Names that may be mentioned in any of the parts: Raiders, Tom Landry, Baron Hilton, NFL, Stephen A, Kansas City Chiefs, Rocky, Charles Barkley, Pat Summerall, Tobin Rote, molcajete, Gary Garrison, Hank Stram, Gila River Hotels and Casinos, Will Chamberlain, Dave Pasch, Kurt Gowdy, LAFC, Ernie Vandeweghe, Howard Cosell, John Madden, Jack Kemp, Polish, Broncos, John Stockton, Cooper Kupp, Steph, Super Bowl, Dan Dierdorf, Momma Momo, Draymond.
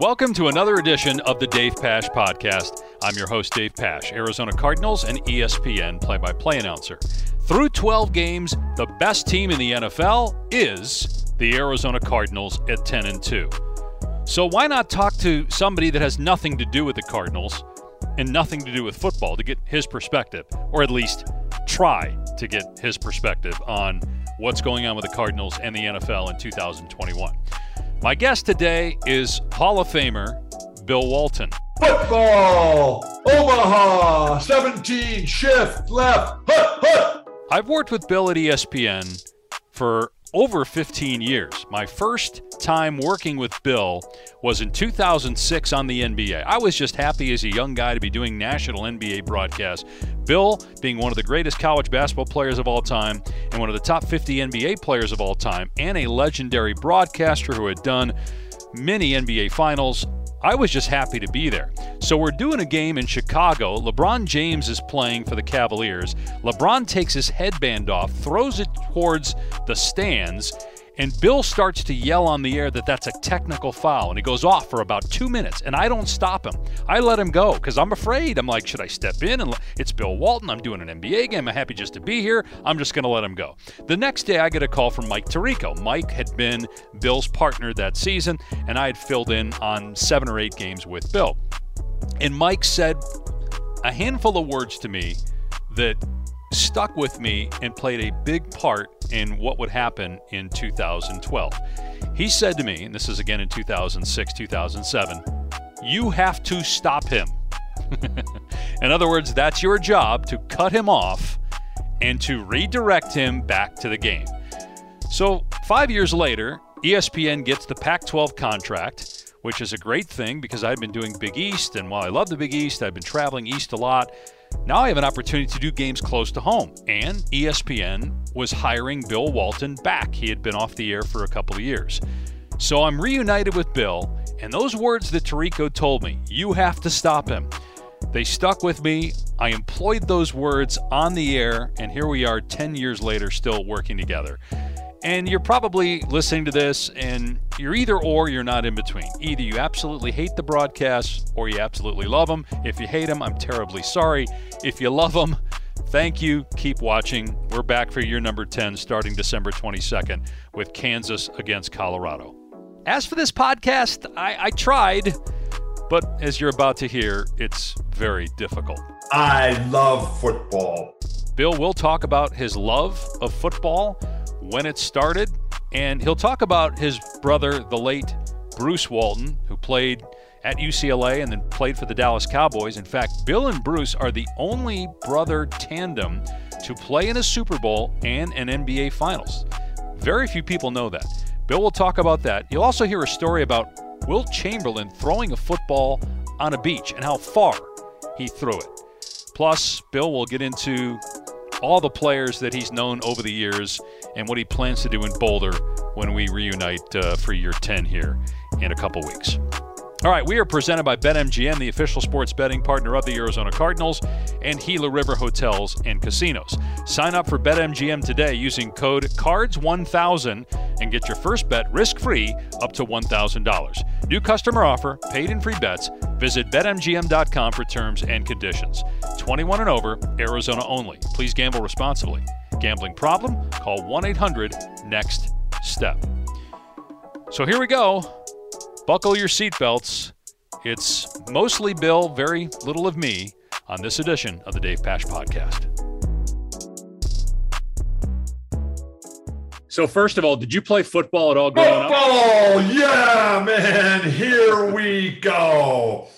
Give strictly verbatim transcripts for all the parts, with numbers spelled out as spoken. Welcome to another edition of the Dave Pasch Podcast. I'm your host, Dave Pasch, Arizona Cardinals and E S P N play-by-play announcer. Through twelve games, the best team in the N F L is the Arizona Cardinals at ten and two. So why not talk to somebody that has nothing to do with the Cardinals and nothing to do with football to get his perspective, or at least try to get his perspective on what's going on with the Cardinals and the N F L in two thousand twenty-one. My guest today is Hall of Famer Bill Walton. Football, Omaha, seventeen, shift left, hut, hut. I've worked with Bill at E S P N for over fifteen years. My first time working with Bill was in two thousand six on the N B A. I was just happy as a young guy to be doing national N B A broadcasts. Bill being one of the greatest college basketball players of all time and one of the top fifty N B A players of all time and a legendary broadcaster who had done many N B A finals. I was just happy to be there. So we're doing a game in Chicago. LeBron James is playing for the Cavaliers. LeBron takes his headband off, throws it towards the stands, and Bill starts to yell on the air that that's a technical foul, and he goes off for about two minutes, and I don't stop him. I let him go because I'm afraid. I'm like, should I step in? And it's Bill Walton. I'm doing an N B A game. I'm happy just to be here. I'm just going to let him go. The next day, I get a call from Mike Tirico. Mike had been Bill's partner that season, and I had filled in on seven or eight games with Bill. And Mike said a handful of words to me that stuck with me and played a big part in what would happen in two thousand twelve. He said to me, and this is again in two thousand six, two thousand seven, you have to stop him. In other words, that's your job, to cut him off and to redirect him back to the game. So five years later, E S P N gets the Pac twelve contract, which is a great thing because I've been doing Big East, and while I love the Big East, I've been traveling east a lot. Now I have an opportunity to do games close to home, and E S P N was hiring Bill Walton back. He had been off the air for a couple of years. So I'm reunited with Bill, and those words that Tirico told me, you have to stop him, they stuck with me. I employed those words on the air, and here we are ten years later still working together. And you're probably listening to this, and you're either or, you're not in between. Either you absolutely hate the broadcasts, or you absolutely love them. If you hate them, I'm terribly sorry. If you love them, thank you. Keep watching. We're back for year number ten, starting December twenty-second, with Kansas against Colorado. As for this podcast, I, I tried, but as you're about to hear, it's very difficult. I love football. Bill will talk about his love of football, when it started, and he'll talk about his brother, the late Bruce Walton, who played at U C L A and then played for the Dallas Cowboys. In fact, Bill and Bruce are the only brother tandem to play in a Super Bowl and an N B A Finals. Very few people know that. Bill will talk about that. You'll also hear a story about Will Chamberlain throwing a football on a beach and how far he threw it. Plus, Bill will get into all the players that he's known over the years and what he plans to do in Boulder when we reunite uh, for year ten here in a couple weeks. All right, we are presented by BetMGM, the official sports betting partner of the Arizona Cardinals, and Gila River Hotels and Casinos. Sign up for BetMGM today using code cards one thousand and get your first bet risk-free up to one thousand dollars. New customer offer, paid and free bets. Visit bet M G M dot com for terms and conditions. twenty-one and over, Arizona only. Please gamble responsibly. Gambling problem? Call one eight hundred next step. So here we go. Buckle your seatbelts. It's mostly Bill, very little of me, on this edition of the Dave Pasch Podcast. So first of all, did you play football at all growing football, up? Football, yeah, man, here we go.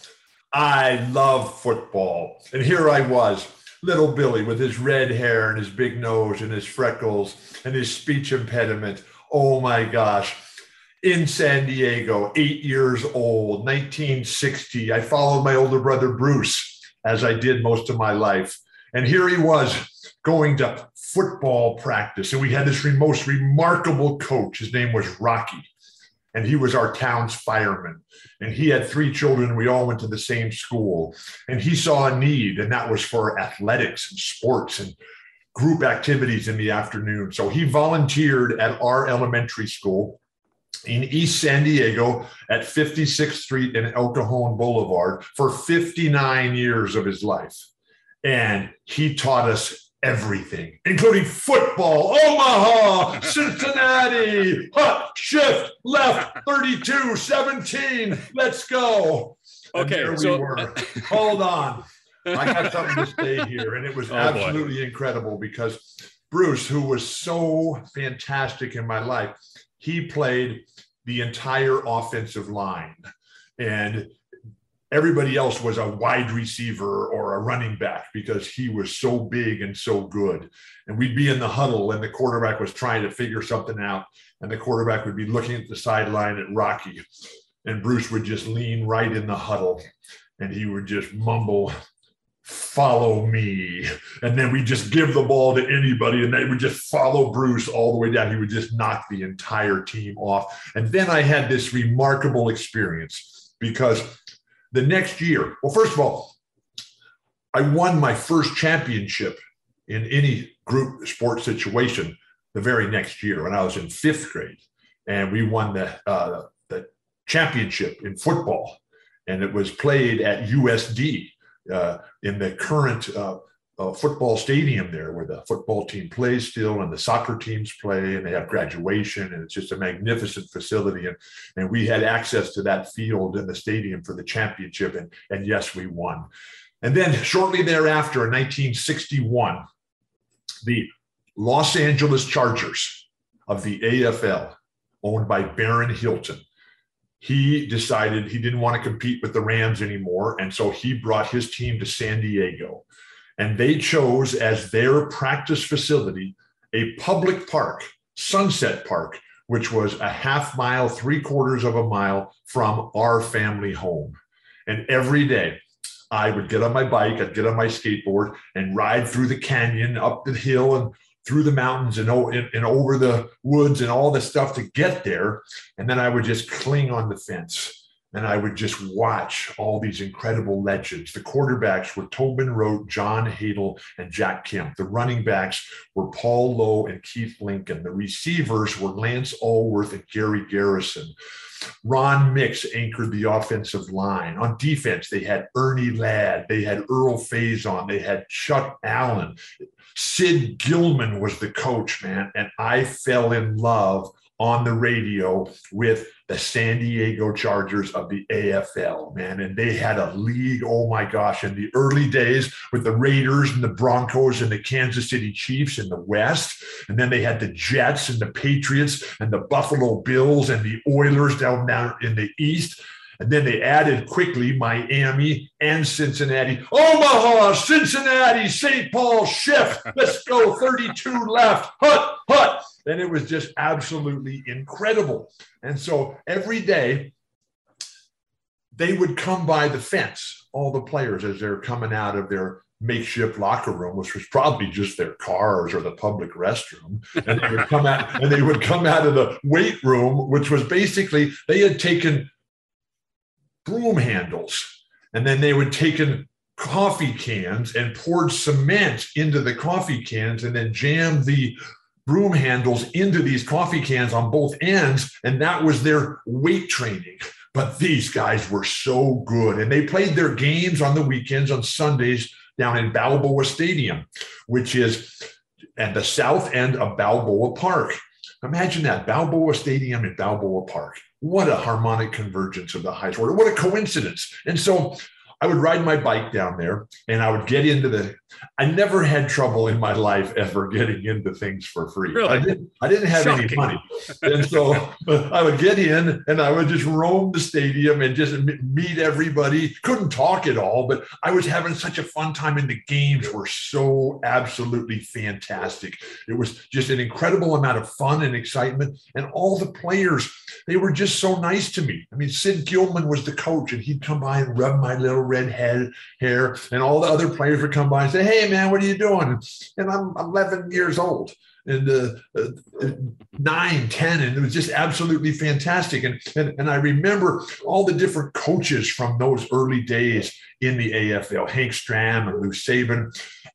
I love football. And here I was, little Billy with his red hair and his big nose and his freckles and his speech impediment. Oh, my gosh. In San Diego, eight years old, nineteen sixty. I followed my older brother, Bruce, as I did most of my life. And here he was going to football practice. And we had this most remarkable coach. His name was Rocky. And he was our town's fireman. And he had three children. We all went to the same school. And he saw a need, and that was for athletics and sports and group activities in the afternoon. So he volunteered at our elementary school. in East San Diego at fifty-sixth Street and El Cajon Boulevard for fifty-nine years of his life. And he taught us everything, including football, Omaha, Cincinnati, hut, shift, left, thirty-two, seventeen, let's go. Okay, and there so- we were. Hold on. I had something to say here, and it was oh, absolutely boy. incredible because Bruce, who was so fantastic in my life, he played the entire offensive line, and everybody else was a wide receiver or a running back because he was so big and so good. And we'd be in the huddle, and the quarterback was trying to figure something out, and the quarterback would be looking at the sideline at Rocky, and Bruce would just lean right in the huddle, and he would just mumble, "Follow me," and then we just give the ball to anybody, and they would just follow Bruce all the way down. He would just knock the entire team off. And then I had this remarkable experience because the next year, well, first of all, I won my first championship in any group sport situation the very next year when I was in fifth grade, and we won the uh, the championship in football, and it was played at U S D. Uh, in the current uh, uh, football stadium there where the football team plays still and the soccer teams play and they have graduation, and it's just a magnificent facility. And, and we had access to that field in the stadium for the championship. And, and yes, we won. And then shortly thereafter in nineteen sixty-one, the Los Angeles Chargers of the A F L, owned by Baron Hilton, he decided he didn't want to compete with the Rams anymore. And so he brought his team to San Diego, and they chose as their practice facility a public park, Sunset Park, which was a half mile, three quarters of a mile from our family home. And every day I would get on my bike, I'd get on my skateboard and ride through the canyon, up the hill and through the mountains and, and over the woods and all this stuff to get there. And then I would just cling on the fence and I would just watch all these incredible legends. The quarterbacks were Tobin Rote, John Hadle, and Jack Kemp. The running backs were Paul Lowe and Keith Lincoln. The receivers were Lance Alworth and Gary Garrison. Ron Mix anchored the offensive line. On defense, they had Ernie Ladd. They had Earl Faison. They had Chuck Allen. Sid Gilman was the coach, man, and I fell in love on the radio with the San Diego Chargers of the A F L, man, and they had a league, oh my gosh, in the early days with the Raiders and the Broncos and the Kansas City Chiefs in the West, and then they had the Jets and the Patriots and the Buffalo Bills and the Oilers down, down in the East. And then they added quickly Miami and Cincinnati. Omaha, Cincinnati, Saint Paul, shift. Let's go, thirty-two left, hut, hut. And it was just absolutely incredible. And so every day they would come by the fence, all the players, as they're coming out of their makeshift locker room, which was probably just their cars or the public restroom, and they would come out, and they would come out of the weight room, which was basically they had taken broom handles, and then they would take in coffee cans and poured cement into the coffee cans and then jammed the broom handles into these coffee cans on both ends, and that was their weight training. But these guys were so good, and they played their games on the weekends on Sundays down in Balboa Stadium, which is at the south end of Balboa Park. Imagine that, Balboa Stadium in Balboa Park. What a harmonic convergence of the highest order. What a coincidence. And so I would ride my bike down there and I would get into the, I never had trouble in my life ever getting into things for free. Really? I didn't, I didn't have Shocking. any money. And so I would get in and I would just roam the stadium and just meet everybody. Couldn't talk at all, but I was having such a fun time, and the games were so absolutely fantastic. It was just an incredible amount of fun and excitement, and all the players, they were just so nice to me. I mean, Sid Gilman was the coach, and he'd come by and rub my little red head, hair, and all the other players would come by and say, "Hey, man, what are you doing?" And I'm eleven years old and uh, uh, nine, ten, and it was just absolutely fantastic. And, and, and I remember all the different coaches from those early days in the A F L, Hank Stram and Lou Saban,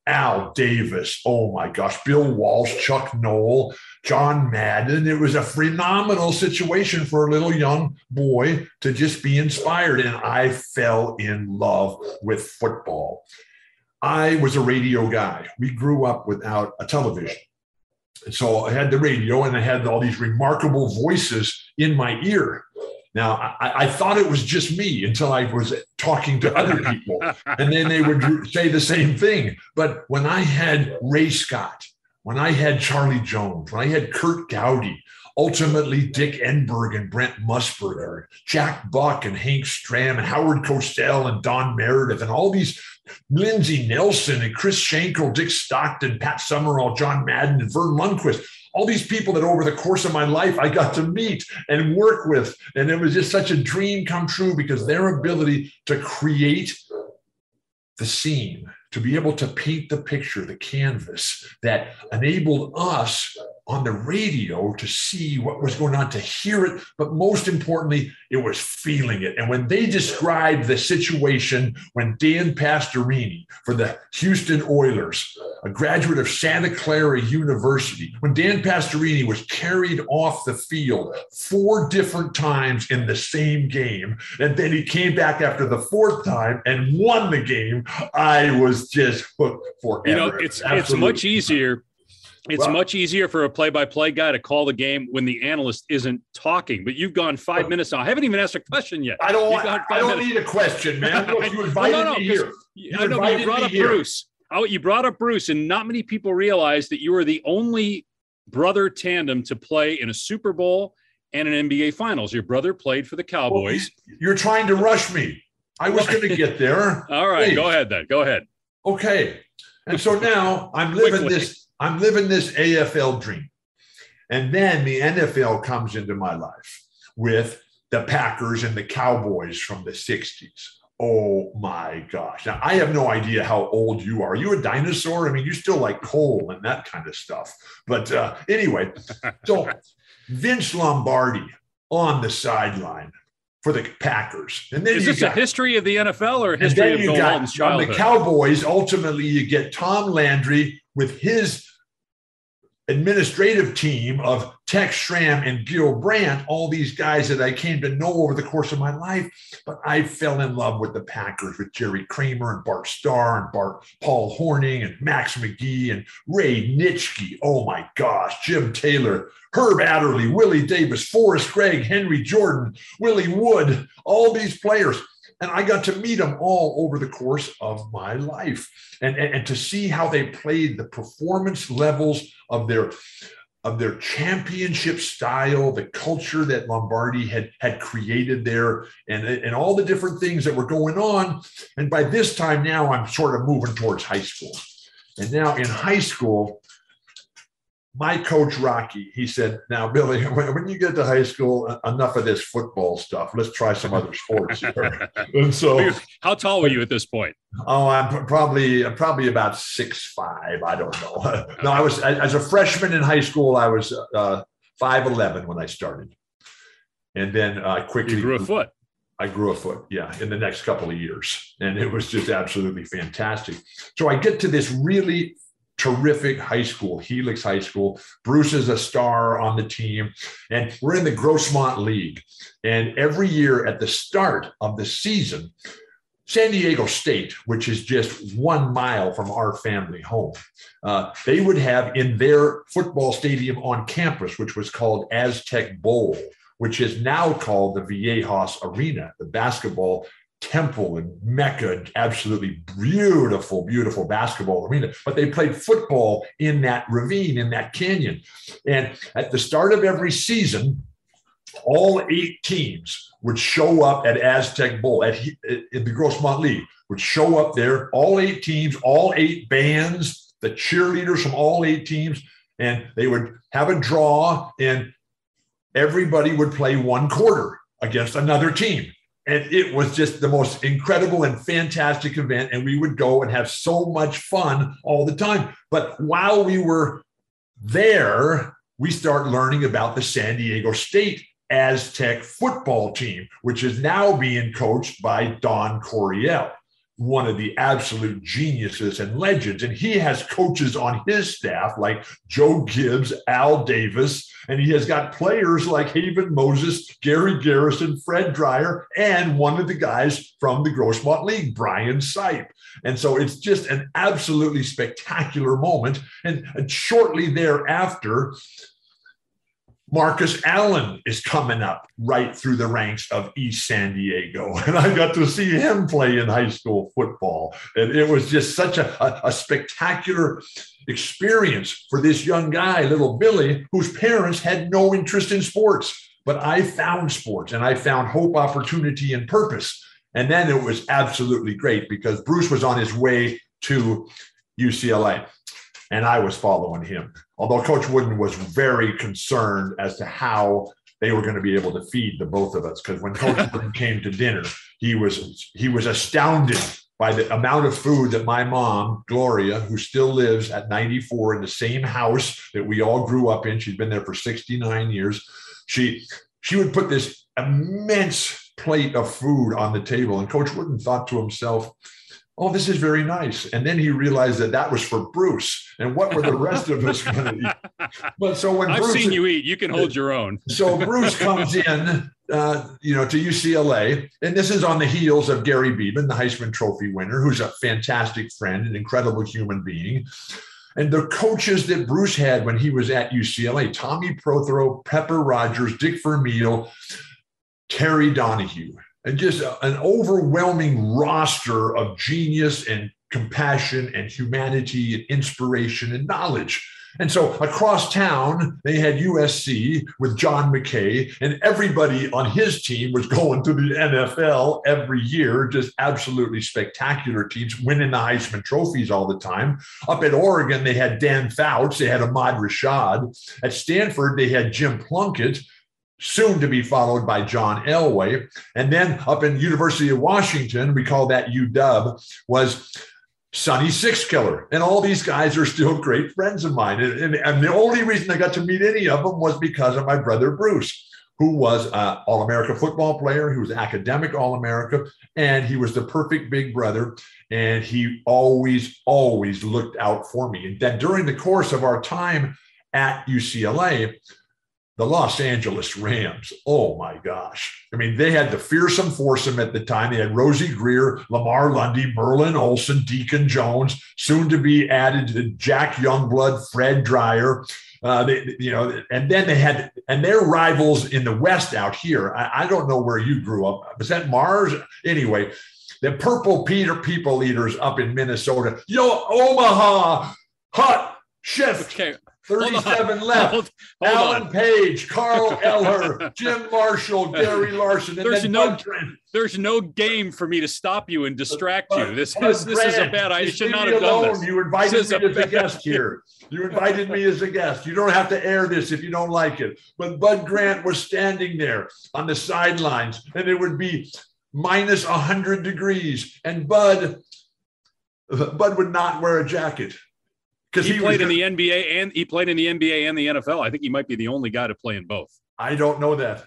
Al Davis, oh my gosh, Bill Walsh, Chuck Knoll, John Madden. It was a phenomenal situation for a little young boy to just be inspired. And I fell in love with football. I was a radio guy. We grew up without a television. And so I had the radio and I had all these remarkable voices in my ear. Now, I, I thought it was just me until I was talking to other people. And then they would say the same thing. But when I had Ray Scott, when I had Charlie Jones, when I had Kurt Gowdy, ultimately Dick Enberg and Brent Musburger, Jack Buck and Hank Stram and Howard Cosell and Don Meredith and all these, Lindsey Nelson and Chris Schenkel, Dick Stockton, Pat Summerall, John Madden and Vern Lundquist, all these people that over the course of my life I got to meet and work with. And it was just such a dream come true because their ability to create the scene, to be able to paint the picture, the canvas that enabled us on the radio to see what was going on, to hear it. But most importantly, it was feeling it. And when they described the situation, when Dan Pastorini for the Houston Oilers, a graduate of Santa Clara University, when Dan Pastorini was carried off the field four different times in the same game, and then he came back after the fourth time and won the game, I was just hooked forever. You know, it's, it's much easier. It's wow. much easier for a play-by-play guy to call the game when the analyst isn't talking. But you've gone five well, minutes now. I haven't even asked a question yet. I don't. I don't minutes. need a question, man. No, you invited well, no, no, me here. You I know, you brought up here. Bruce. Oh, you brought up Bruce, and not many people realize that you were the only brother tandem to play in a Super Bowl and an N B A Finals. Your brother played for the Cowboys. Well, you're trying to rush me. I was going to get there. All right, Please. go ahead then. Go ahead. Okay, and so now I'm living Quickly. this. I'm living this A F L dream. And then the N F L comes into my life with the Packers and the Cowboys from the sixties. Oh, my gosh. Now, I have no idea how old you are. Are you a dinosaur? I mean, you still like coal and that kind of stuff. But uh, anyway, so Vince Lombardi on the sideline for the Packers. And then Is this got, a history of the N F L or a history of Bill Walton's childhood? On the Cowboys, ultimately, you get Tom Landry with his administrative team of Tex Schramm and Gil Brandt, all these guys that I came to know over the course of my life. But I fell in love with the Packers with Jerry Kramer and Bart Starr and Bart Paul Hornung and Max McGee and Ray Nitschke. Oh my gosh, Jim Taylor, Herb Adderley, Willie Davis, Forrest Gregg, Henry Jordan, Willie Wood, all these players. And I got to meet them all over the course of my life and, and, and to see how they played, the performance levels of their, of their championship style, the culture that Lombardi had, had created there and, and all the different things that were going on. And by this time now, I'm sort of moving towards high school. And now in high school, my coach, Rocky, he said, now, Billy, when you get to high school, enough of this football stuff. Let's try some other sports here. And so, how tall were you at this point? Oh, I'm probably probably about six five. I don't know. No, I was as a freshman in high school, I was uh, five eleven when I started. And then I uh, quickly you grew a foot. I grew a foot, yeah, in the next couple of years. And it was just absolutely fantastic. So I get to this really terrific high school, Helix High School. Bruce is a star on the team. And we're in the Grossmont League. And every year at the start of the season, San Diego State, which is just one mile from our family home, uh, they would have in their football stadium on campus, which was called Aztec Bowl, which is now called the Viejas Arena, the basketball temple and Mecca, absolutely beautiful, beautiful basketball arena. But they played football in that ravine, in that canyon. And at the start of every season, all eight teams would show up at Aztec Bowl, at in the Grossmont League, would show up there, all eight teams, all eight bands, the cheerleaders from all eight teams, and they would have a draw, and everybody would play one quarter against another team. And it was just the most incredible and fantastic event. And we would go and have so much fun all the time. But while we were there, we start learning about the San Diego State Aztec football team, which is now being coached by Don Coryell. one of the absolute geniuses and legends. And he has coaches on his staff like Joe Gibbs, Al Davis, and he has got players like Haven Moses, Gary Garrison, Fred Dreyer, and one of the guys from the Grossmont League, Brian Sipe. And so it's just an absolutely spectacular moment. And, and shortly thereafter, Marcus Allen is coming up right through the ranks of East San Diego. And I got to see him play in high school football. And it was just such a, a spectacular experience for this young guy, little Billy, whose parents had no interest in sports. But I found sports, and I found hope, opportunity, and purpose. And then it was absolutely great because Bruce was on his way to U C L A. And I was following him, although Coach Wooden was very concerned as to how they were going to be able to feed the both of us. Because when Coach Wooden came to dinner, he was he was astounded by the amount of food that my mom, Gloria, who still lives at ninety-four in the same house that we all grew up in, she's been there for sixty-nine years, she she would put this immense plate of food on the table. And Coach Wooden thought to himself, oh, this is very nice. And then he realized that that was for Bruce. And what were the rest of us going to eat? But so when I've Bruce, seen you eat, you can hold your own. So Bruce comes in, uh, you know, to U C L A. And this is on the heels of Gary Beeman, the Heisman Trophy winner, who's a fantastic friend, an incredible human being. And the coaches that Bruce had when he was at U C L A, Tommy Prothero, Pepper Rogers, Dick Vermeil, Terry Donahue. And just an overwhelming roster of genius and compassion and humanity and inspiration and knowledge. And so across town, they had U S C with John McKay, and everybody on his team was going to the N F L every year, just absolutely spectacular teams, winning the Heisman trophies all the time. Up at Oregon, they had Dan Fouts, they had Ahmad Rashad. At Stanford, they had Jim Plunkett, soon to be followed by John Elway. And then up in University of Washington, we call that U W, was Sonny Sixkiller. And all these guys are still great friends of mine. And, and, and the only reason I got to meet any of them was because of my brother Bruce, who was an All-America football player. He was academic All-America, and he was the perfect big brother. And he always, always looked out for me. And then during the course of our time at U C L A, the Los Angeles Rams, oh my gosh. I mean, they had the fearsome foursome at the time. They had Rosie Greer, Lamar Lundy, Merlin Olsen, Deacon Jones, soon to be added to Jack Youngblood, Fred Dreyer. Uh, they, you know, and then they had, and their rivals in the West out here. I, I don't know where you grew up. Was that Mars? Anyway, the Purple Peter people eaters up in Minnesota. Yo, Omaha, hot shift. Okay. thirty-seven left. Hold, hold Alan on. Page, Carl Eller, Jim Marshall, Gary Larson. And there's, then no, there's no game for me to stop you and distract but, you. This, but, is, this Brad, is a bad idea. I should not have alone. done this. You invited this me a as a guest here. You invited me as a guest. You don't have to air this if you don't like it. But Bud Grant was standing there on the sidelines, and it would be minus one hundred degrees. And Bud, Bud would not wear a jacket. Because he, he played was, in the N B A and he played in the N B A and the N F L. I think he might be the only guy to play in both. I don't know that.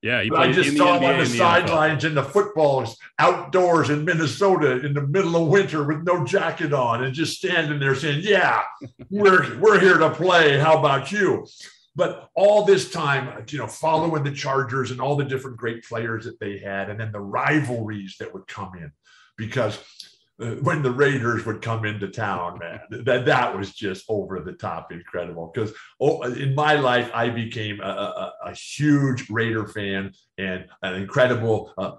Yeah, he played I just in saw the him on the sidelines in the footballs outdoors in Minnesota in the middle of winter with no jacket on and just standing there saying, "Yeah, we're we're here to play. How about you?" But all this time, you know, following the Chargers and all the different great players that they had, and then the rivalries that would come in because. When the Raiders would come into town, man, that, that was just over the top incredible. Because oh, in my life, I became a, a, a huge Raider fan and an incredible, uh,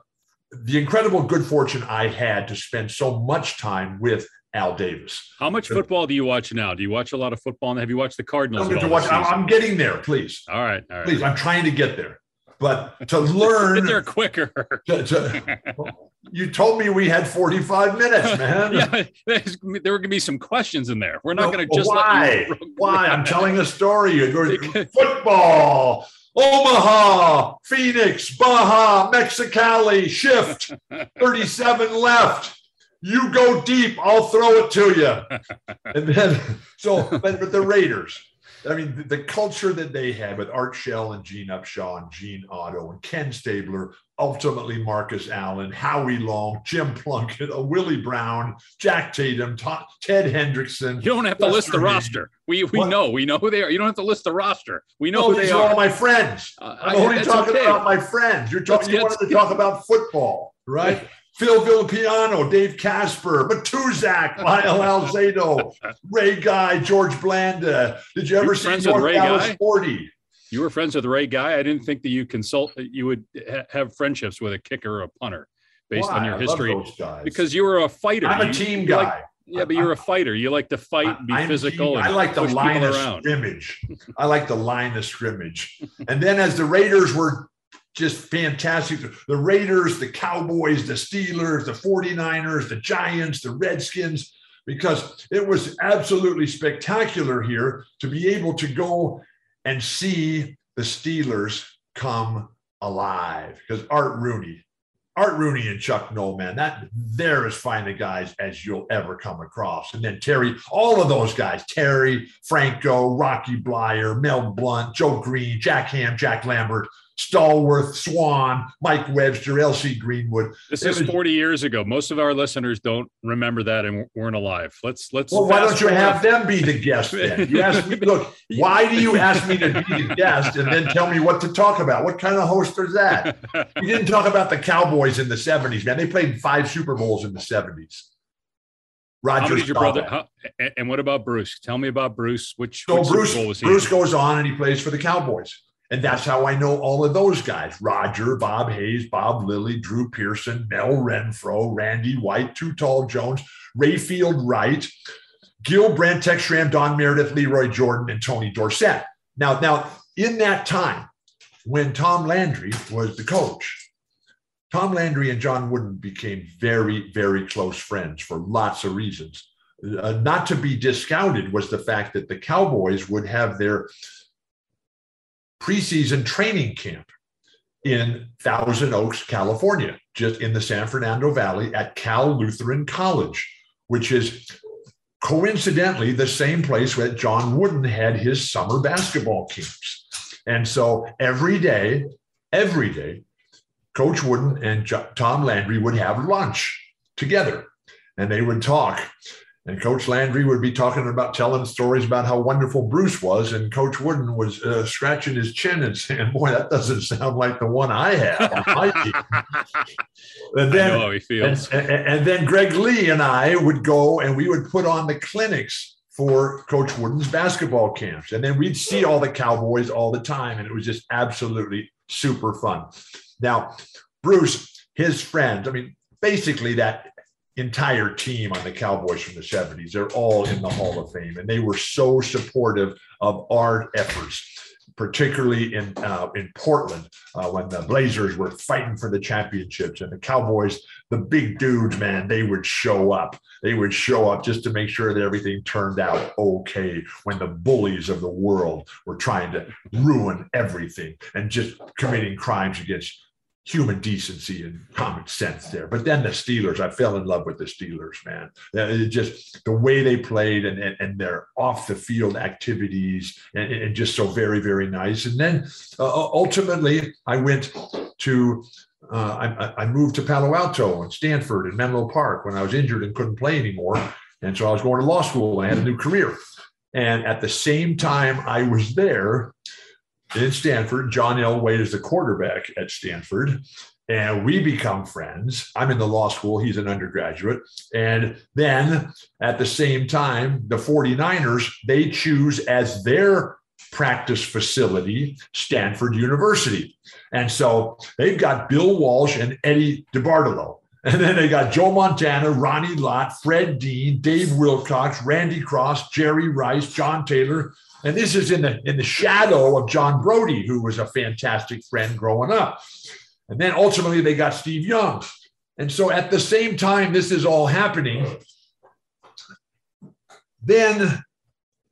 the incredible good fortune I had to spend so much time with Al Davis. How much football do you watch now? Do you watch a lot of football? And have you watched the Cardinals? I'm, watch, I'm getting there, please. All right, all right. Please, I'm trying to get there. But to learn, get there quicker. To, to, you told me we had forty-five minutes, man. Yeah, there were going to be some questions in there. We're not no, going to just why? Let you why? I'm telling a story. Football, Omaha, Phoenix, Baja, Mexicali, shift, thirty-seven left. You go deep. I'll throw it to you. And then so, but, but the Raiders. I mean, the, the culture that they had with Art Shell and Gene Upshaw and Gene Otto and Ken Stabler, ultimately Marcus Allen, Howie Long, Jim Plunkett, Willie Brown, Jack Tatum, Todd, Ted Hendrickson. You don't have to Lester list the Hayden. roster. We we what? know. We know who they are. You don't have to list the roster. We know no, who they are. These are all my friends. Uh, I'm I, only talking okay. about my friends. You're talking. That's, you wanted to talk about football, right? Yeah. Phil Villapiano, Dave Casper, Matuzak, Lyle Alzado, Ray Guy, George Blanda. Did you ever you see North Dallas forty? You were friends with Ray Guy. I didn't think that you consult you would ha- have friendships with a kicker or a punter based wow, on your history. I love those guys. Because you were a fighter. I'm you, a team guy. Like, yeah, but you're a fighter. You like to fight, be I'm physical. And I like the line of scrimmage. I like the line of scrimmage. And then as the Raiders were just fantastic. The Raiders, the Cowboys, the Steelers, the forty-niners, the Giants, the Redskins, because it was absolutely spectacular here to be able to go and see the Steelers come alive. Because Art Rooney, Art Rooney and Chuck Noll, man, that they're as fine a guys as you'll ever come across. And then Terry, all of those guys, Terry, Franco, Rocky Blyer, Mel Blunt, Joe Green, Jack Ham, Jack Lambert, Stallworth, Swan, Mike Webster, L C Greenwood. This is forty years ago. Most of our listeners don't remember that and weren't alive. Let's let's. Well, why don't you have them be the guest then? You ask me. Look, why do you ask me to be the guest and then tell me what to talk about? What kind of host is that? We didn't talk about the Cowboys in the seventies, man. They played five Super Bowls in the seventies. Roger, your brother, how, and what about Bruce? Tell me about Bruce. Which, so which Bruce, Super Bowl was he? Bruce in? goes on and he plays for the Cowboys. And that's how I know all of those guys. Roger, Bob Hayes, Bob Lilly, Drew Pearson, Mel Renfro, Randy White, Too Tall Jones, Rayfield Wright, Gil Brandt, Tex Schramm, Don Meredith, Leroy Jordan, and Tony Dorsett. Now, now, in that time when Tom Landry was the coach, Tom Landry and John Wooden became very, very close friends for lots of reasons. Uh, not to be discounted was the fact that the Cowboys would have their preseason training camp in Thousand Oaks, California, just in the San Fernando Valley at Cal Lutheran College, which is coincidentally the same place where John Wooden had his summer basketball camps. And so every day, every day, Coach Wooden and Tom Landry would have lunch together and they would talk. And Coach Landry would be talking about telling stories about how wonderful Bruce was. And Coach Wooden was uh, scratching his chin and saying, boy, that doesn't sound like the one I have on my team. And then, I know how he feels. And, and, and then Greg Lee and I would go and we would put on the clinics for Coach Wooden's basketball camps. And then we'd see all the Cowboys all the time. And it was just absolutely super fun. Now, Bruce, his friends, I mean, basically that entire team on the Cowboys from the seventies. They're all in the Hall of Fame, and they were so supportive of our efforts, particularly in uh, in Portland uh, when the Blazers were fighting for the championships and the Cowboys, the big dudes, man, they would show up. They would show up just to make sure that everything turned out okay when the bullies of the world were trying to ruin everything and just committing crimes against human decency and common sense there. But then the Steelers, I fell in love with the Steelers, man. It just the way they played and, and, and their off the field activities and, and just so very, very nice. And then uh, ultimately I went to, uh, I, I moved to Palo Alto and Stanford and Menlo Park when I was injured and couldn't play anymore. And so I was going to law school and I had a new career. And at the same time I was there, in Stanford, John Elway is the quarterback at Stanford, and we become friends. I'm in the law school. He's an undergraduate. And then at the same time, the forty-niners, they choose as their practice facility Stanford University. And so they've got Bill Walsh and Eddie DeBartolo. And then they got Joe Montana, Ronnie Lott, Fred Dean, Dave Wilcox, Randy Cross, Jerry Rice, John Taylor. And this is in the in the shadow of John Brody, who was a fantastic friend growing up. And then ultimately they got Steve Young. And so at the same time this is all happening, then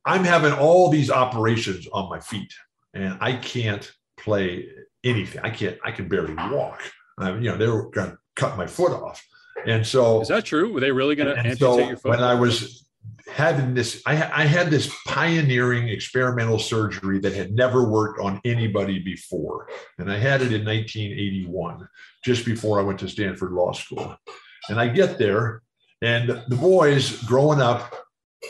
I'm having all these operations on my feet and I can't play anything. I can't, I can barely walk. I mean, you know, they were going to cut my foot off. And so— Is that true? Were they really going to amputate so your foot? When I was had this, I, I had this pioneering experimental surgery that had never worked on anybody before. And I had it in nineteen eighty-one, just before I went to Stanford Law School. And I get there, and the boys growing up,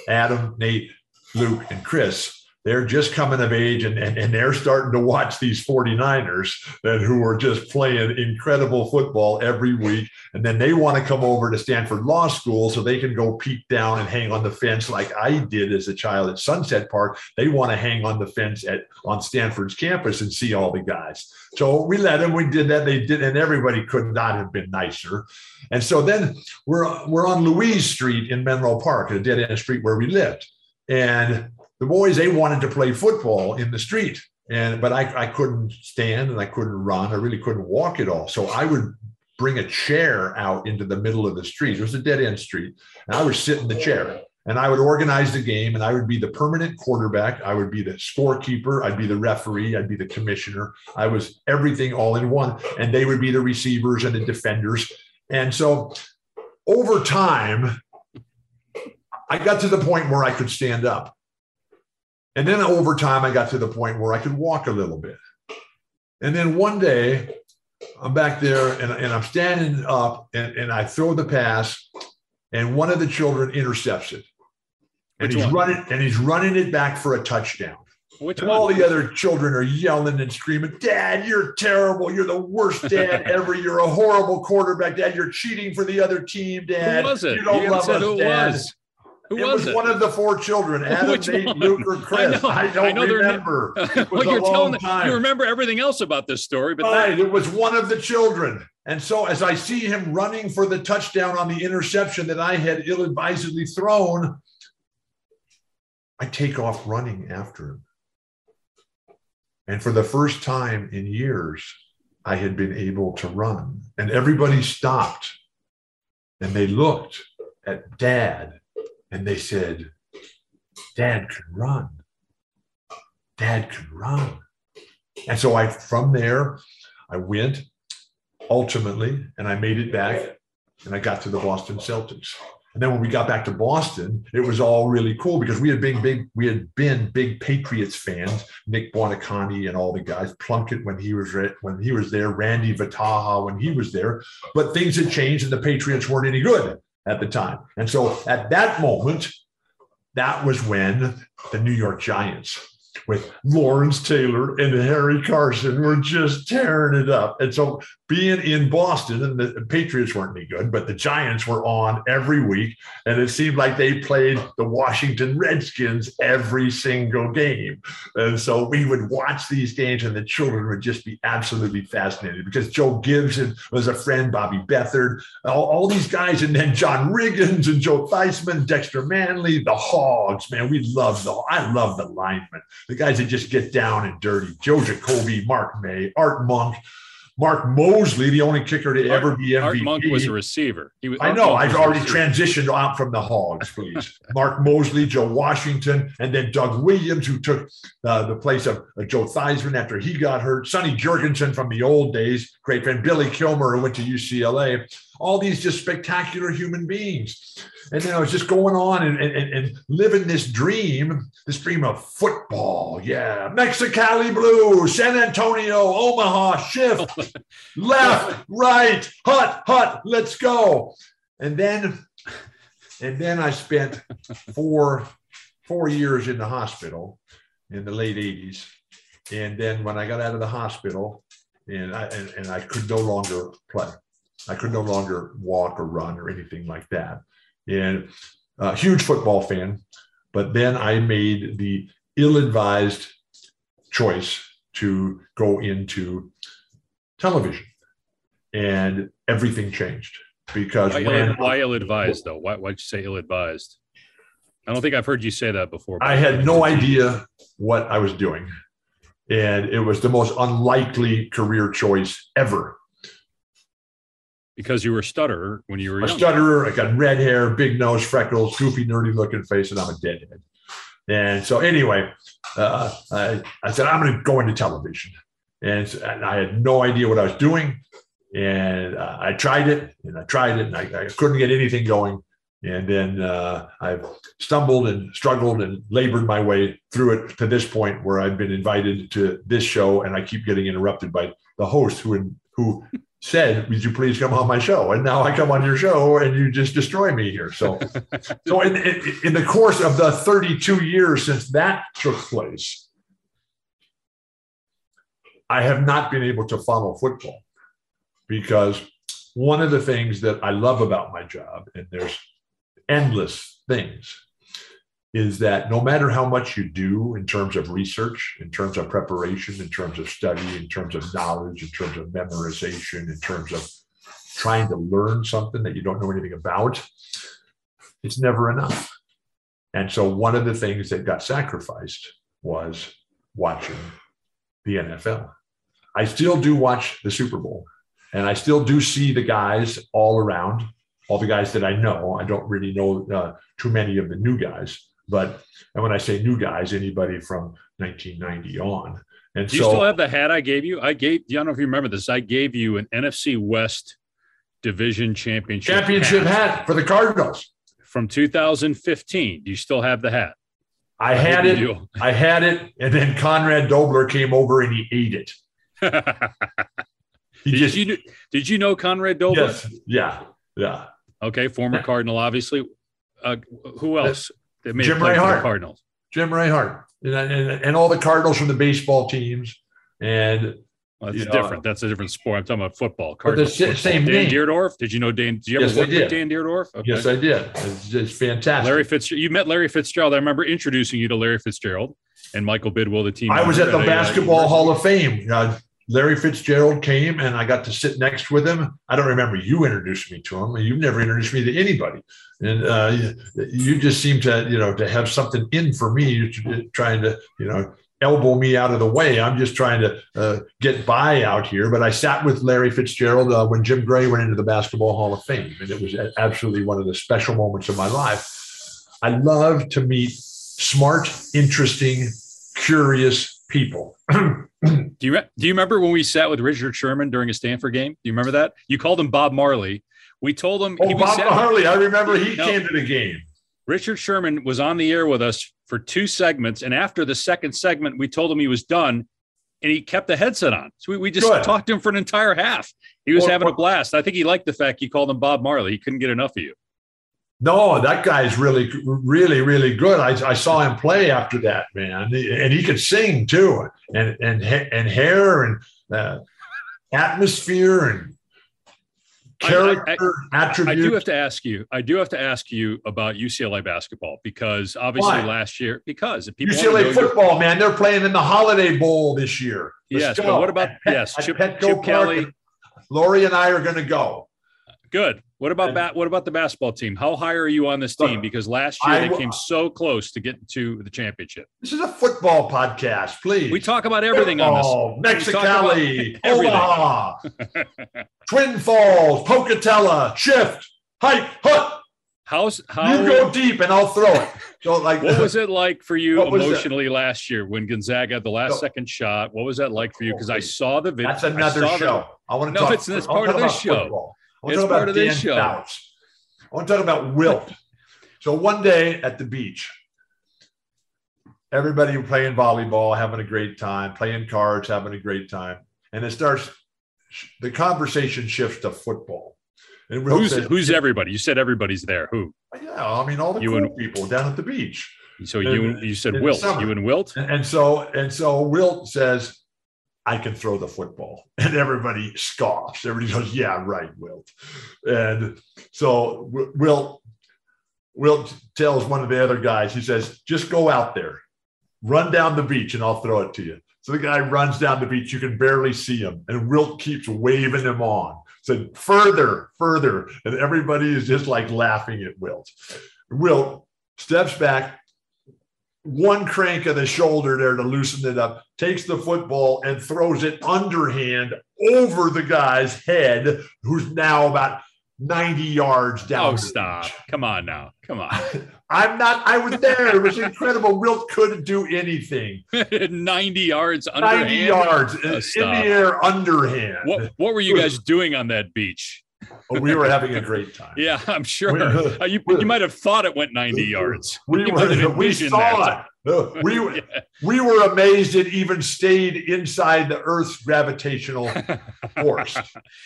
Adam, Nate, Luke, and Chris, they're just coming of age, and, and, and they're starting to watch these 49ers that, who are just playing incredible football every week. And then they want to come over to Stanford Law School so they can go peek down and hang on the fence like I did as a child at Sunset Park. They want to hang on the fence at on Stanford's campus and see all the guys. So we let them. We did that. They did, and everybody could not have been nicer. And so then we're, we're on Louise Street in Menlo Park, a dead-end street where we lived. And the boys, they wanted to play football in the street, and but I, I couldn't stand and I couldn't run. I really couldn't walk at all. So I would bring a chair out into the middle of the street. It was a dead-end street. And I would sit in the chair, and I would organize the game, and I would be the permanent quarterback. I would be the scorekeeper. I'd be the referee. I'd be the commissioner. I was everything all in one, and they would be the receivers and the defenders. And so over time, I got to the point where I could stand up. And then over time, I got to the point where I could walk a little bit. And then one day, I'm back there, and, and I'm standing up, and, and I throw the pass, and one of the children intercepts it. And Which he's one? running, and he's running it back for a touchdown. Which and one? All the other children are yelling and screaming, "Dad, you're terrible. You're the worst dad ever. You're a horrible quarterback, Dad. You're cheating for the other team, Dad. Who was it? You don't you love us, who Dad." Was. Who it was, was one of the four children, Adam, Nate, Luke, or Chris. I, know, I don't I know remember. It was well, you're a long time. You remember everything else about this story. But right, that... it was one of the children. And so as I see him running for the touchdown on the interception that I had ill-advisedly thrown, I take off running after him. And for the first time in years, I had been able to run. And everybody stopped, and they looked at Dad. And they said, "Dad can run. Dad can run." And so I, from there, I went ultimately, and I made it back, and I got to the Boston Celtics. And then when we got back to Boston, it was all really cool because we had been big, we had been big Patriots fans. Nick Buoniconti and all the guys, Plunkett when he was when he was there, Randy Vataha when he was there. But things had changed, and the Patriots weren't any good at the time. And so at that moment, that was when the New York Giants with Lawrence Taylor and Harry Carson were just tearing it up. And so being in Boston, and the Patriots weren't any good, but the Giants were on every week. And it seemed like they played the Washington Redskins every single game. And so we would watch these games, and the children would just be absolutely fascinated because Joe Gibson was a friend, Bobby Beathard, all, all these guys. And then John Riggins and Joe Theismann, Dexter Manley, the Hogs, man, we love the, I love the linemen. The guys that just get down and dirty. Joe Jacoby, Mark May, Art Monk, Mark Mosley, the only kicker to Art, ever be M V P. Art Monk was a receiver. He was, I know. I've already transitioned out from the Hogs, please. Mark Mosley, Joe Washington, and then Doug Williams, who took uh, the place of uh, Joe Theismann after he got hurt. Sonny Jurgensen from the old days, great friend. Billy Kilmer, who went to U C L A. All these just spectacular human beings. And then I was just going on and, and, and living this dream, this dream of football. Yeah. Mexicali Blue, San Antonio, Omaha, shift, left, right, hut, hut, let's go. And then, and then I spent four, four years in the hospital in the late eighties. And then when I got out of the hospital, and I, and, and I could no longer play. I could no longer walk or run or anything like that. And a huge football fan. But then I made the ill-advised choice to go into television. And everything changed. Because why, when why I, ill-advised, though? Why, why'd you say ill-advised? I don't think I've heard you say that before. I had no idea what I was doing. And it was the most unlikely career choice ever. Because you were a stutterer when you were a young. Stutterer. I got red hair, big nose, freckles, goofy, nerdy-looking face, and I'm a deadhead. And so anyway, uh, I, I said, I'm going to go into television. And, and I had no idea what I was doing. And uh, I tried it, and I tried it, and I, I couldn't get anything going. And then uh, I've stumbled and struggled and labored my way through it to this point where I've been invited to this show, and I keep getting interrupted by the host who who said, "Would you please come on my show?" And now I come on your show, and you just destroy me here. So, so in, in in the course of the thirty-two years since that took place, I have not been able to follow football, because one of the things that I love about my job, and there's endless things, is that no matter how much you do in terms of research, in terms of preparation, in terms of study, in terms of knowledge, in terms of memorization, in terms of trying to learn something that you don't know anything about, it's never enough. And so one of the things that got sacrificed was watching the N F L. I still do watch the Super Bowl, and I still do see the guys all around. All the guys that I know, I don't really know uh, too many of the new guys. But, and when I say new guys, anybody from nineteen ninety on. And do you so, still have the hat I gave you? I gave, I don't know if you remember this, I gave you an N F C West Division Championship Championship hat, hat for the Cardinals. From two thousand fifteen, do you still have the hat? I, I had it, do. I had it, and then Conrad Dobler came over and he ate it. he did, just, you, did you know Conrad Dobler? Yes, yeah, yeah. Okay, former Cardinal, obviously. Uh, who else? That Jim Rayhart. Cardinals. Jim Rayhart. And, and, and all the Cardinals from the baseball teams. And well, that's different. Know, that's a different sport. I'm talking about football. Cardinals. The same Dan name. Dierdorf. Did you know Dan? Did you ever yes, work with Dan Dierdorf? Okay. Yes, I did. It's just fantastic. Larry Fitzgerald. You met Larry Fitzgerald. I remember introducing you to Larry Fitzgerald and Michael Bidwell, the team. I was at the Basketball Hall of Fame. Uh, Larry Fitzgerald came, and I got to sit next with him. I don't remember you introduced me to him. You've never introduced me to anybody, and uh, you, you just seem to, you know, to have something in for me. You're trying to, you know, elbow me out of the way. I'm just trying to uh, get by out here. But I sat with Larry Fitzgerald uh, when Jim Gray went into the Basketball Hall of Fame, and it was absolutely one of the special moments of my life. I love to meet smart, interesting, curious people. Do you re- do you remember when we sat with Richard Sherman during a Stanford game? Do you remember that? You called him Bob Marley. We told him. Oh, he, Bob Marley. I remember he no, came to the game. Richard Sherman was on the air with us for two segments. And after the second segment, we told him he was done, and he kept the headset on. So we, we just Good. talked to him for an entire half. He was well, having well, a blast. I think he liked the fact you called him Bob Marley. He couldn't get enough of you. No, that guy's really, really, really good. I, I saw him play after that, man, and he could sing too, and and and hair and uh, atmosphere and character I, I, attributes. I do have to ask you. I do have to ask you about U C L A basketball, because obviously Why? last year, because people U C L A football, man, they're playing in the Holiday Bowl this year. Let's yes, go. But what about at, yes, at Chip, Chip Kelly? Lori and I are going to go. Good. What about bat? What about the basketball team? How high are you on this team? Because last year they came so close to getting to the championship. This is a football podcast, please. We talk about everything football, on this. Mexicali, Omaha, Twin Falls, Pocatello, Shift, Hike, Hook. How's how? You go deep, and I'll throw it. So, like, what was it like for you emotionally that? last year when Gonzaga had the last so, second shot? What was that like for you? Because I saw the video. That's another I show. The, I want to no, talk. No, it's this part of this show. Football. I want to talk about Dan this show. Fouts. I want to talk about Wilt. So one day at the beach, everybody playing volleyball, having a great time, playing cards, having a great time. And it starts, the conversation shifts to football. And who's, says, who's everybody? You said everybody's there. Who? Yeah, I mean, all the you cool and, people down at the beach. So and, you you said Wilt. You and Wilt? And, and so And so Wilt says, I can throw the football. And everybody scoffs. Everybody goes, yeah, right, Wilt. And so Wilt, Wilt tells one of the other guys, he says, just go out there, run down the beach, and I'll throw it to you. So the guy runs down the beach. You can barely see him. And Wilt keeps waving him on. So further, further. And everybody is just like laughing at Wilt. Wilt steps back, one crank of the shoulder there to loosen it up, takes the football and throws it underhand over the guy's head, who's now about ninety yards down. Oh, stop. Come on now. Come on. I'm not, I was there. It was incredible. Wilt couldn't do anything. ninety yards underhand. ninety yards oh, in the air underhand. What, what were you guys doing on that beach? Oh, we were having a great time. Yeah, I'm sure. We, you we, you might have thought it went ninety yards. We, were, we saw that. It. No, we, yeah. we were amazed it even stayed inside the Earth's gravitational force.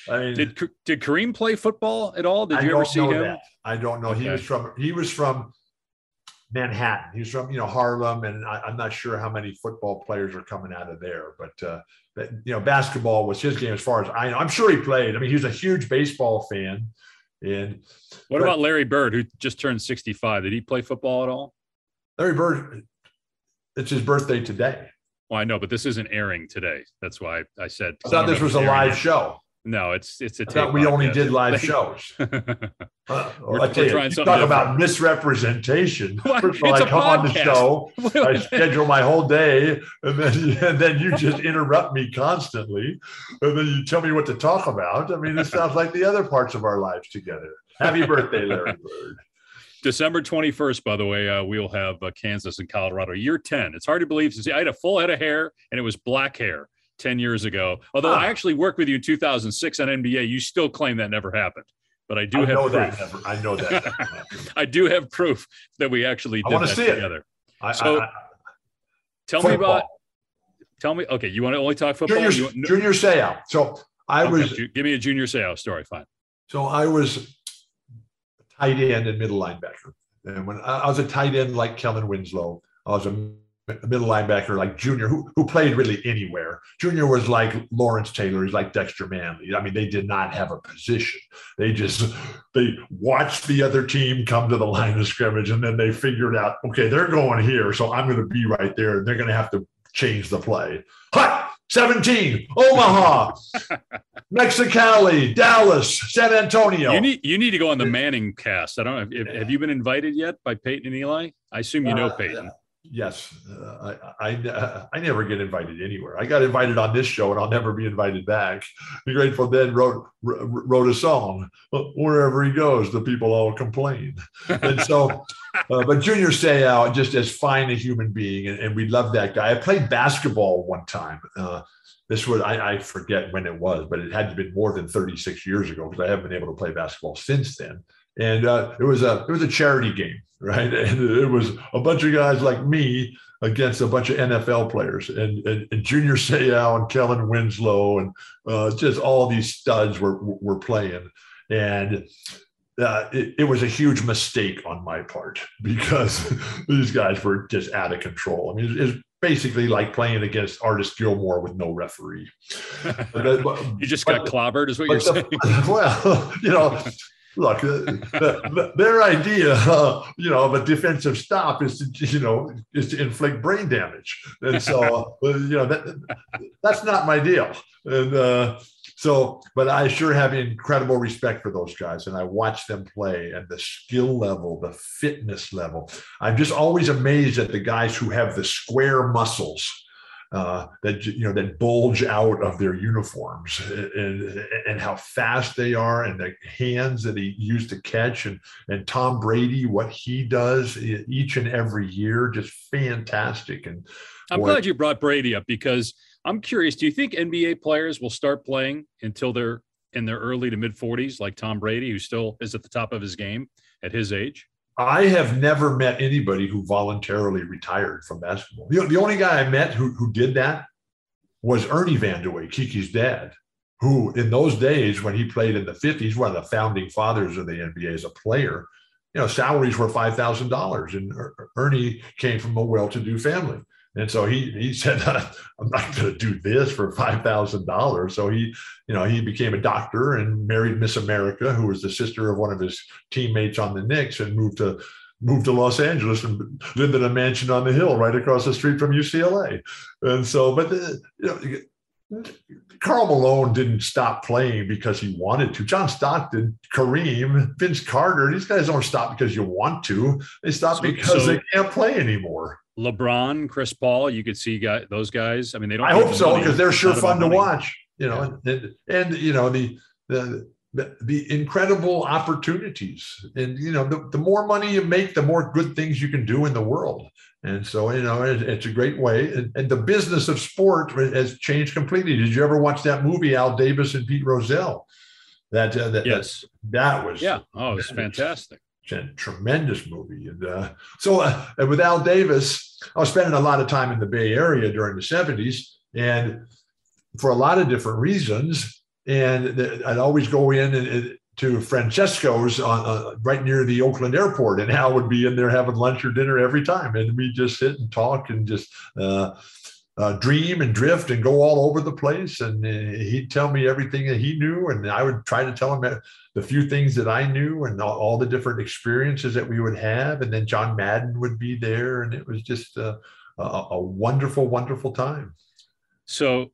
I mean, did did Kareem play football at all? Did you ever see him? That. I don't know. Okay. He was from he was from Manhattan. He was from you know Harlem, and I, I'm not sure how many football players are coming out of there. But uh, that, you know, basketball was his game as far as I know. I'm sure he played. I mean, he was a huge baseball fan. And what but, about Larry Bird, who just turned sixty-five? Did he play football at all? Larry Bird. It's his birthday today. Well, I know, but this isn't airing today. That's why I said. I thought this was a live it. show. No, it's it's a. I thought we podcast. only did live shows. uh, we're, I tell we're you, you talk different. about misrepresentation. What? First of all, it's I come podcast. on the show, I schedule my whole day, and then and then you just interrupt me constantly, and then you tell me what to talk about. I mean, it sounds like the other parts of our lives together. Happy birthday, Larry Bird. December twenty-first, by the way, uh, we'll have uh, Kansas and Colorado. Year ten. It's hard to believe. Since I had a full head of hair, and it was black hair ten years ago. Although ah. I actually worked with you in two thousand six on N B A. You still claim that never happened. But I do I have know proof. That never, I know that. Never I do have proof that we actually did that see together. I, so I, I, tell football. me about – tell me – okay, you want to only talk football? Junior, you, no, junior Seau. So I okay, was – give me a Junior Seau story. Fine. So I was – tight end and middle linebacker. And when I was a tight end like Kellen Winslow, I was a middle linebacker like Junior, who, who played really anywhere. Junior was like Lawrence Taylor. He's like Dexter Manley. I mean, they did not have a position. They just, they watched the other team come to the line of scrimmage, and then they figured out, okay, they're going here, so I'm going to be right there, and they're going to have to change the play. Hut! seventeen, Omaha, Mexicali, Dallas, San Antonio. You need you need to go on the Manning cast. I don't know. Have, have you been invited yet by Peyton and Eli? I assume you know uh, Peyton. Yes. Uh, I, I, uh, I never get invited anywhere. I got invited on this show, and I'll never be invited back. The Grateful Dead wrote wrote a song. Wherever he goes, the people all complain. And so, uh, but Junior Seau, just as fine a human being, and, and we love that guy. I played basketball one time. Uh, this was, I, I forget when it was, but it had to have been more than thirty-six years ago, because I haven't been able to play basketball since then. And uh, it was a it was a charity game, right? And it was a bunch of guys like me against a bunch of N F L players, and and, and Junior Seau and Kellen Winslow and uh, just all these studs were were playing, and uh, it, it was a huge mistake on my part, because these guys were just out of control. I mean, it's it basically like playing against Artis Gilmore with no referee. but, but, you just got but, clobbered, is what you're saying. The, well, you know. Look, the, their idea, uh, you know, of a defensive stop is to, you know, is to inflict brain damage. And so, uh, you know, that, that's not my deal. And uh, so, but I sure have incredible respect for those guys. And I watch them play, and the skill level, the fitness level. I'm just always amazed at the guys who have the square muscles Uh, that you know that bulge out of their uniforms, and and how fast they are, and the hands that he used to catch, and and Tom Brady, what he does each and every year, just fantastic. And I'm boy, glad you brought Brady up, because I'm curious. Do you think N B A players will start playing until they're in their early to mid forties, like Tom Brady, who still is at the top of his game at his age? I have never met anybody who voluntarily retired from basketball. The, the only guy I met who, who did that was Ernie Vandeweghe, Kiki's dad, who in those days when he played in the fifties, one of the founding fathers of the N B A as a player, you know, salaries were five thousand dollars, and Ernie came from a well-to-do family. And so he he said, I'm not going to do this for five thousand dollars. So he, you know, he became a doctor and married Miss America, who was the sister of one of his teammates on the Knicks, and moved to moved to Los Angeles and lived in a mansion on the hill right across the street from U C L A. And so, but the, you know, Karl Malone didn't stop playing because he wanted to. John Stockton, Kareem, Vince Carter, these guys don't stop because you want to. They stop so, because so- they can't play anymore. LeBron, Chris Paul, you could see guy, those guys. I mean, they don't. I hope so, because they're sure fun to watch, you know, yeah. and, and, and, you know, the, the, the incredible opportunities, and, you know, the, the more money you make, the more good things you can do in the world. And so, you know, it, it's a great way. And, and the business of sport has changed completely. Did you ever watch that movie, Al Davis and Pete Rozelle? That uh, that yes. that, that was yeah. Oh, it was fantastic. Tremendous movie. And uh, so uh, with Al Davis, I was spending a lot of time in the Bay Area during the seventies, and for a lot of different reasons. And I'd always go in and, and to Francesco's on, uh, right near the Oakland airport, and Al would be in there having lunch or dinner every time. And we'd just sit and talk and just uh, uh, dream and drift and go all over the place. And uh, he'd tell me everything that he knew. And I would try to tell him that the few things that I knew and all, all the different experiences that we would have. And then John Madden would be there. And it was just uh, a, a wonderful, wonderful time. So,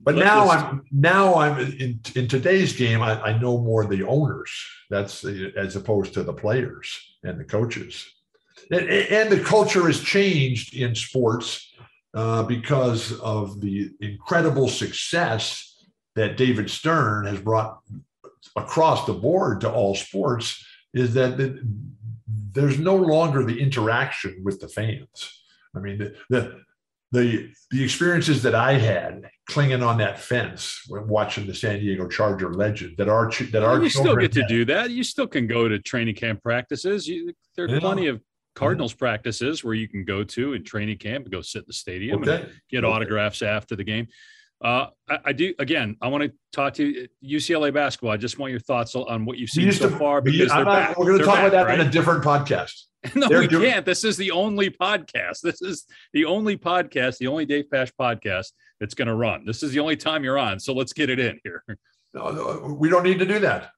But Let now this... I'm now I'm in, in today's game. I, I know more the owners. That's the, as opposed to the players and the coaches. And, and the culture has changed in sports uh, because of the incredible success that David Stern has brought across the board to all sports. Is that it, there's no longer the interaction with the fans. I mean the. the The, the experiences that I had clinging on that fence when watching the San Diego Charger legend that our that our you still get to had. do that. You still can go to training camp practices. You, there are yeah. plenty of Cardinals yeah. practices where you can go to in training camp and go sit in the stadium okay. and get okay. autographs after the game. Uh, I, I do again. I want to talk to you, U C L A basketball. I just want your thoughts on what you've seen so to, far. Because not, back, we're going to talk back, about that right? in a different podcast. No, They're we doing- can't. This is the only podcast. This is the only podcast, the only Dave Pasch podcast that's going to run. This is the only time you're on. So let's get it in here. No, no we don't need to do that.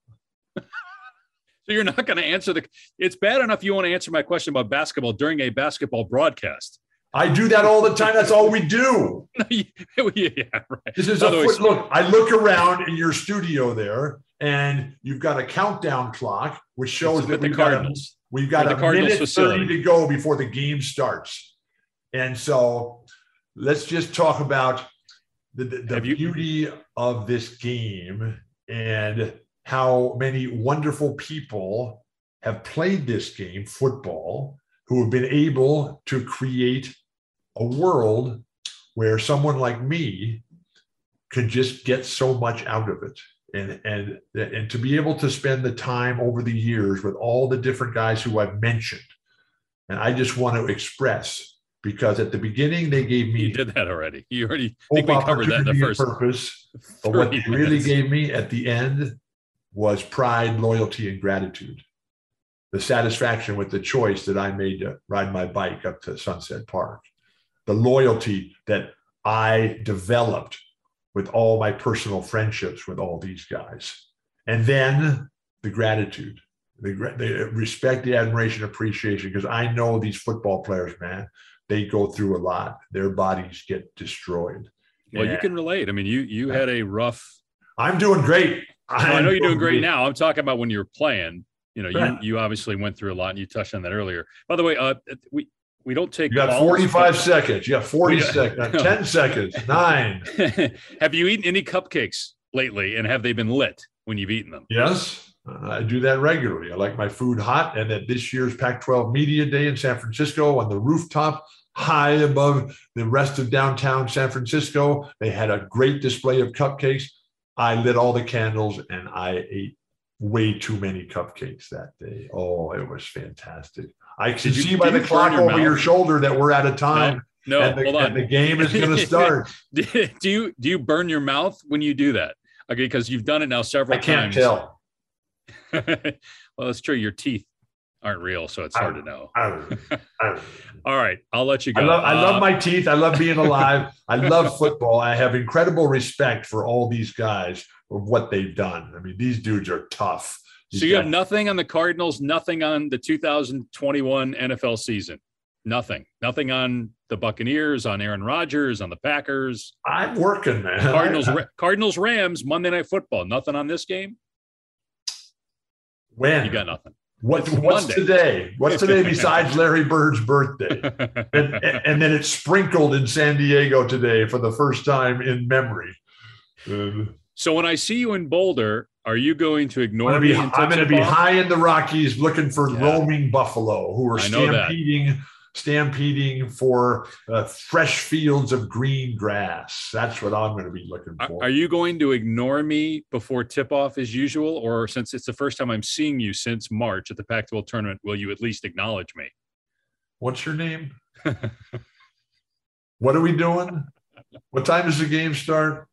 So you're not going to answer the – it's bad enough you want to answer my question about basketball during a basketball broadcast. I do that all the time. That's all we do. yeah, right. This is Although a foot look. I look around in your studio there, and you've got a countdown clock, which shows that the we've Cardinals. Got a, We've got a minute thirty to go before the game starts. And so let's just talk about the, the, the beauty of this game and how many wonderful people have played this game, football, who have been able to create a world where someone like me could just get so much out of it. And, and and to be able to spend the time over the years with all the different guys who I've mentioned. And I just want to express, because at the beginning they gave me... You did that already. You already think we covered that in the first... purpose. But what they really gave me at the end was pride, loyalty, and gratitude. The satisfaction with the choice that I made to ride my bike up to Sunset Park. The loyalty that I developed with all my personal friendships with all these guys. And then the gratitude, the, the respect, the admiration, appreciation, because I know these football players, man, they go through a lot. Their bodies get destroyed. Well, and you can relate. I mean, you you had a rough... I'm doing great. I'm I know you're doing great now. I'm talking about when you were playing. You know, you, you obviously went through a lot, and you touched on that earlier. By the way, uh, we... We don't take. You got forty-five calls. seconds. You got forty yeah. seconds. No. Ten seconds. Nine. Have you eaten any cupcakes lately, and have they been lit when you've eaten them? Yes, uh, I do that regularly. I like my food hot, and at this year's Pac twelve Media Day in San Francisco, on the rooftop, high above the rest of downtown San Francisco, they had a great display of cupcakes. I lit all the candles, and I ate way too many cupcakes that day. Oh, it was fantastic. I can you, see by the clock your over mouth? your shoulder that we're out of time. No, no and the, hold on. And the game is going to start. do you do you burn your mouth when you do that? Okay, because you've done it now several times. I can't times. tell. Well, it's true. Your teeth aren't real, so it's hard I, to know. I, I, All right, I'll let you go. I love, I uh, love my teeth. I love being alive. I love football. I have incredible respect for all these guys for what they've done. I mean, these dudes are tough. So you have nothing on the Cardinals, nothing on the two thousand twenty-one N F L season, nothing, nothing on the Buccaneers, on Aaron Rodgers, on the Packers. I'm working, man. Cardinals, I, I, Cardinals, Rams, Monday Night Football. Nothing on this game. When you got nothing. What, what's Monday. today? What's today besides Larry Bird's birthday? and, and then it's sprinkled in San Diego today for the first time in memory. Um, so when I see you in Boulder, are you going to ignore I'm gonna be, me? I'm going to be high in the Rockies looking for yeah. roaming buffalo who are stampeding, stampeding for uh, fresh fields of green grass. That's what I'm going to be looking for. Are you going to ignore me before tip-off as usual, or since it's the first time I'm seeing you since March at the Pac twelve tournament, will you at least acknowledge me? What's your name? What are we doing? What time does the game start?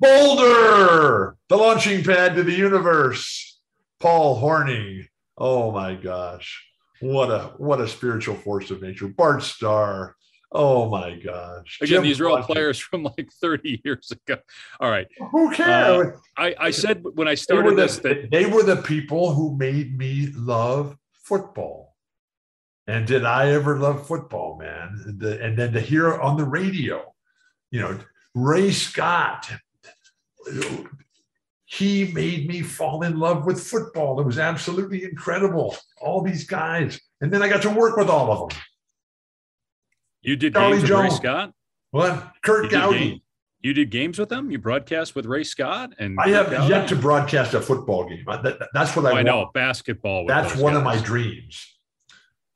Boulder, the launching pad to the universe. Paul Hornung. Oh, my gosh. What a what a spiritual force of nature. Bart Starr. Oh, my gosh. Again, Jim these are all Watson. Players from like thirty years ago. All right. Who cares? Uh, I, I said when I started they this. The, that- they were the people who made me love football. And did I ever love football, man? The, and then to hear on the radio, you know, Ray Scott, he made me fall in love with football. It was absolutely incredible. All these guys. And then I got to work with all of them. You did Charlie games Jones. With Ray Scott? What? Kurt Gowdy. You did games with them? You broadcast with Ray Scott? And I have Gowdy? Yet to broadcast a football game. That, that's what oh, I, I want. I know, basketball. With that's one guys. Of my dreams.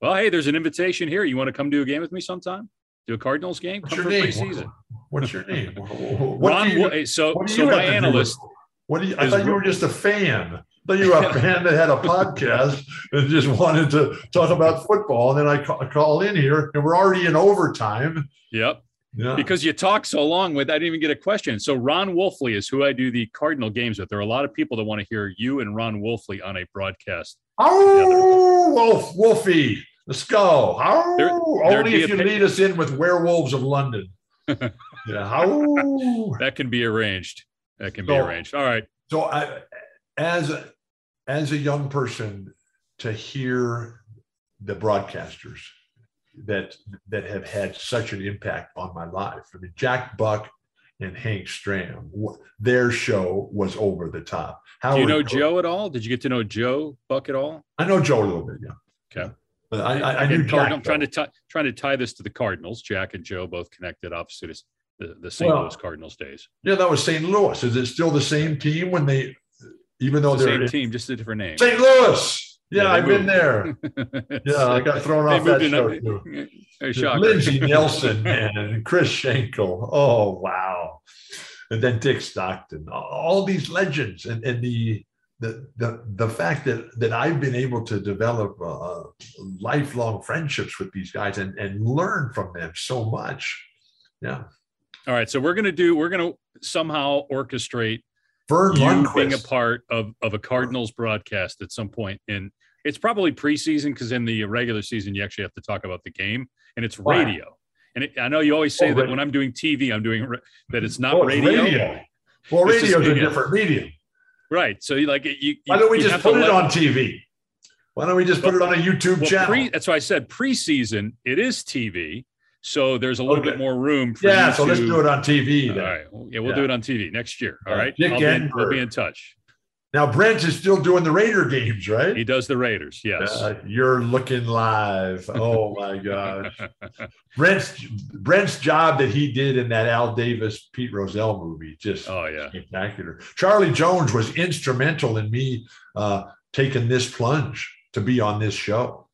Well, hey, there's an invitation here. You want to come do a game with me sometime? Do a Cardinals game? What's come your name? Preseason. What's your name? What Ron, you, so what so my analyst. With, what do you, I thought you were just a fan. I thought you were a fan that had a podcast and just wanted to talk about football. And then I call, call in here, and we're already in overtime. Yep. Yeah. Because you talk so long with, I didn't even get a question. So Ron Wolfley is who I do the Cardinal games with. There are a lot of people that want to hear you and Ron Wolfley on a broadcast. Oh, Wolf, Wolfie. Let's go. How? There, Only if you lead us in with Werewolves of London. Yeah. How? That can be arranged. That can so, be arranged. All right. So I, as, a, as a young person, to hear the broadcasters that that have had such an impact on my life. I mean, Jack Buck and Hank Stram, their show was over the top. Howard Do you know Cook. Joe at all? Did you get to know Joe Buck at all? I know Joe a little bit, yeah. Okay. But I, I, I knew Jack. I'm trying to, t- trying to tie this to the Cardinals. Jack and Joe both connected, obviously, to the, the Saint Well, Louis Cardinals days. Yeah, that was Saint Louis. Is it still the same team when they – even though it's they're – the same team, just a different name. Saint Louis! Yeah, yeah I've moved. Been there. Yeah, I got thrown off that show, too. Lindsey Nelson and Chris Schenkel. Oh, wow. And then Dick Stockton. All these legends and, and the – The, the the fact that that I've been able to develop uh, lifelong friendships with these guys and, and learn from them so much. Yeah. All right. So we're going to do, we're going to somehow orchestrate Vern you Lundquist. Being a part of, of a Cardinals broadcast at some point. And it's probably preseason because in the regular season, you actually have to talk about the game and it's wow. radio. And it, I know you always say oh, that radio. When I'm doing T V, I'm doing that. It's not oh, it's radio. radio. Well, radio is a different medium. Right. So you like you, you why don't we just put it on T V? Why don't we just put it on a YouTube well, channel? Pre, that's why I said preseason, it is T V. So there's a little okay. bit more room. For yeah. You so to, let's do it on T V. Then. All right. Well, yeah. We'll yeah. do it on T V next year. All right. Dick I'll be, in, we'll be in touch. Now Brent is still doing the Raider games, right? He does the Raiders. Yes. Uh, you're looking live. Oh my gosh. Brent's Brent's job that he did in that Al Davis, Pete Rozelle movie, just oh, yeah. spectacular. Charlie Jones was instrumental in me uh, taking this plunge to be on this show.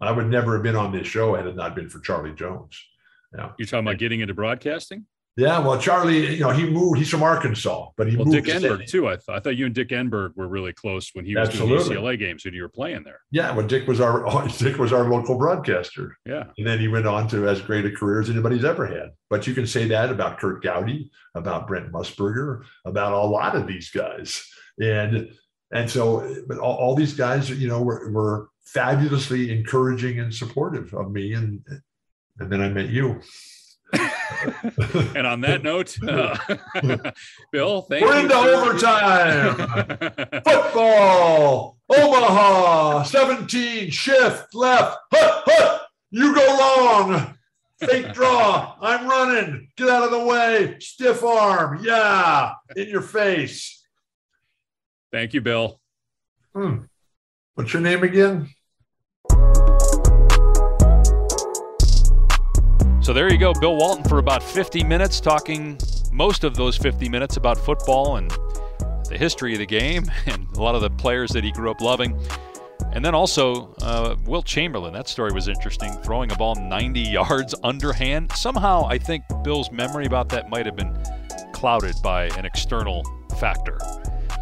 I would never have been on this show had it not been for Charlie Jones. Yeah. You're talking about getting into broadcasting? Yeah, well, Charlie, you know, he moved. He's from Arkansas, but he well, moved. Well, Dick to Enberg, too. I, th- I thought you and Dick Enberg were really close when he was Absolutely. Doing U C L A games and you were playing there. Yeah, well, Dick was our Dick was our local broadcaster. Yeah. And then he went on to as great a career as anybody's ever had. But you can say that about Kurt Gowdy, about Brent Musburger, about a lot of these guys. And and so but all, all these guys, you know, were, were fabulously encouraging and supportive of me. And, and then I met you. And on that note, uh, Bill, thank We're you. We're into overtime. Football, Omaha, seventeen, shift, left, hut, hut, you go long, fake draw, I'm running, get out of the way, stiff arm, yeah, in your face. Thank you, Bill. Hmm. What's your name again? So there you go, Bill Walton for about fifty minutes, talking most of those fifty minutes about football and the history of the game and a lot of the players that he grew up loving. And then also, uh, Will Chamberlain, that story was interesting, throwing a ball ninety yards underhand. Somehow, I think Bill's memory about that might have been clouded by an external factor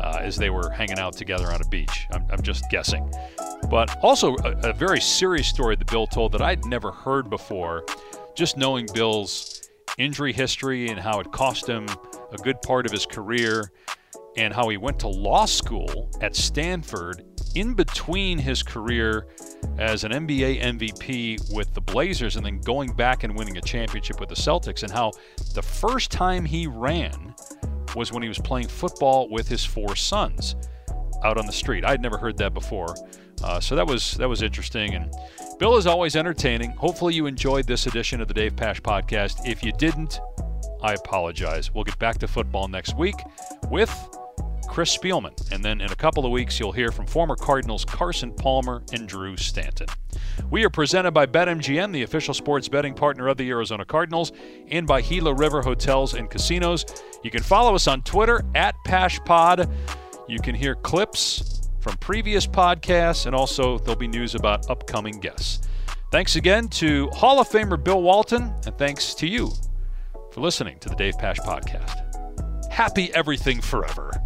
uh, as they were hanging out together on a beach. I'm, I'm just guessing. But also a, a very serious story that Bill told that I'd never heard before, just knowing Bill's injury history and how it cost him a good part of his career, and how he went to law school at Stanford in between his career as an N B A M V P with the Blazers and then going back and winning a championship with the Celtics, and how the first time he ran was when he was playing football with his four sons out on the street. I'd never heard that before. Uh, so that was that was interesting. And Bill is always entertaining. Hopefully you enjoyed this edition of the Dave Pasch Podcast. If you didn't, I apologize. We'll get back to football next week with Chris Spielman. And then in a couple of weeks, you'll hear from former Cardinals Carson Palmer and Drew Stanton. We are presented by BetMGM, the official sports betting partner of the Arizona Cardinals, and by Gila River Hotels and Casinos. You can follow us on Twitter, at PaschPod. You can hear clips from previous podcasts, and also there'll be news about upcoming guests. Thanks again to Hall of Famer Bill Walton, and thanks to you for listening to the Dave Pasch Podcast. Happy everything forever.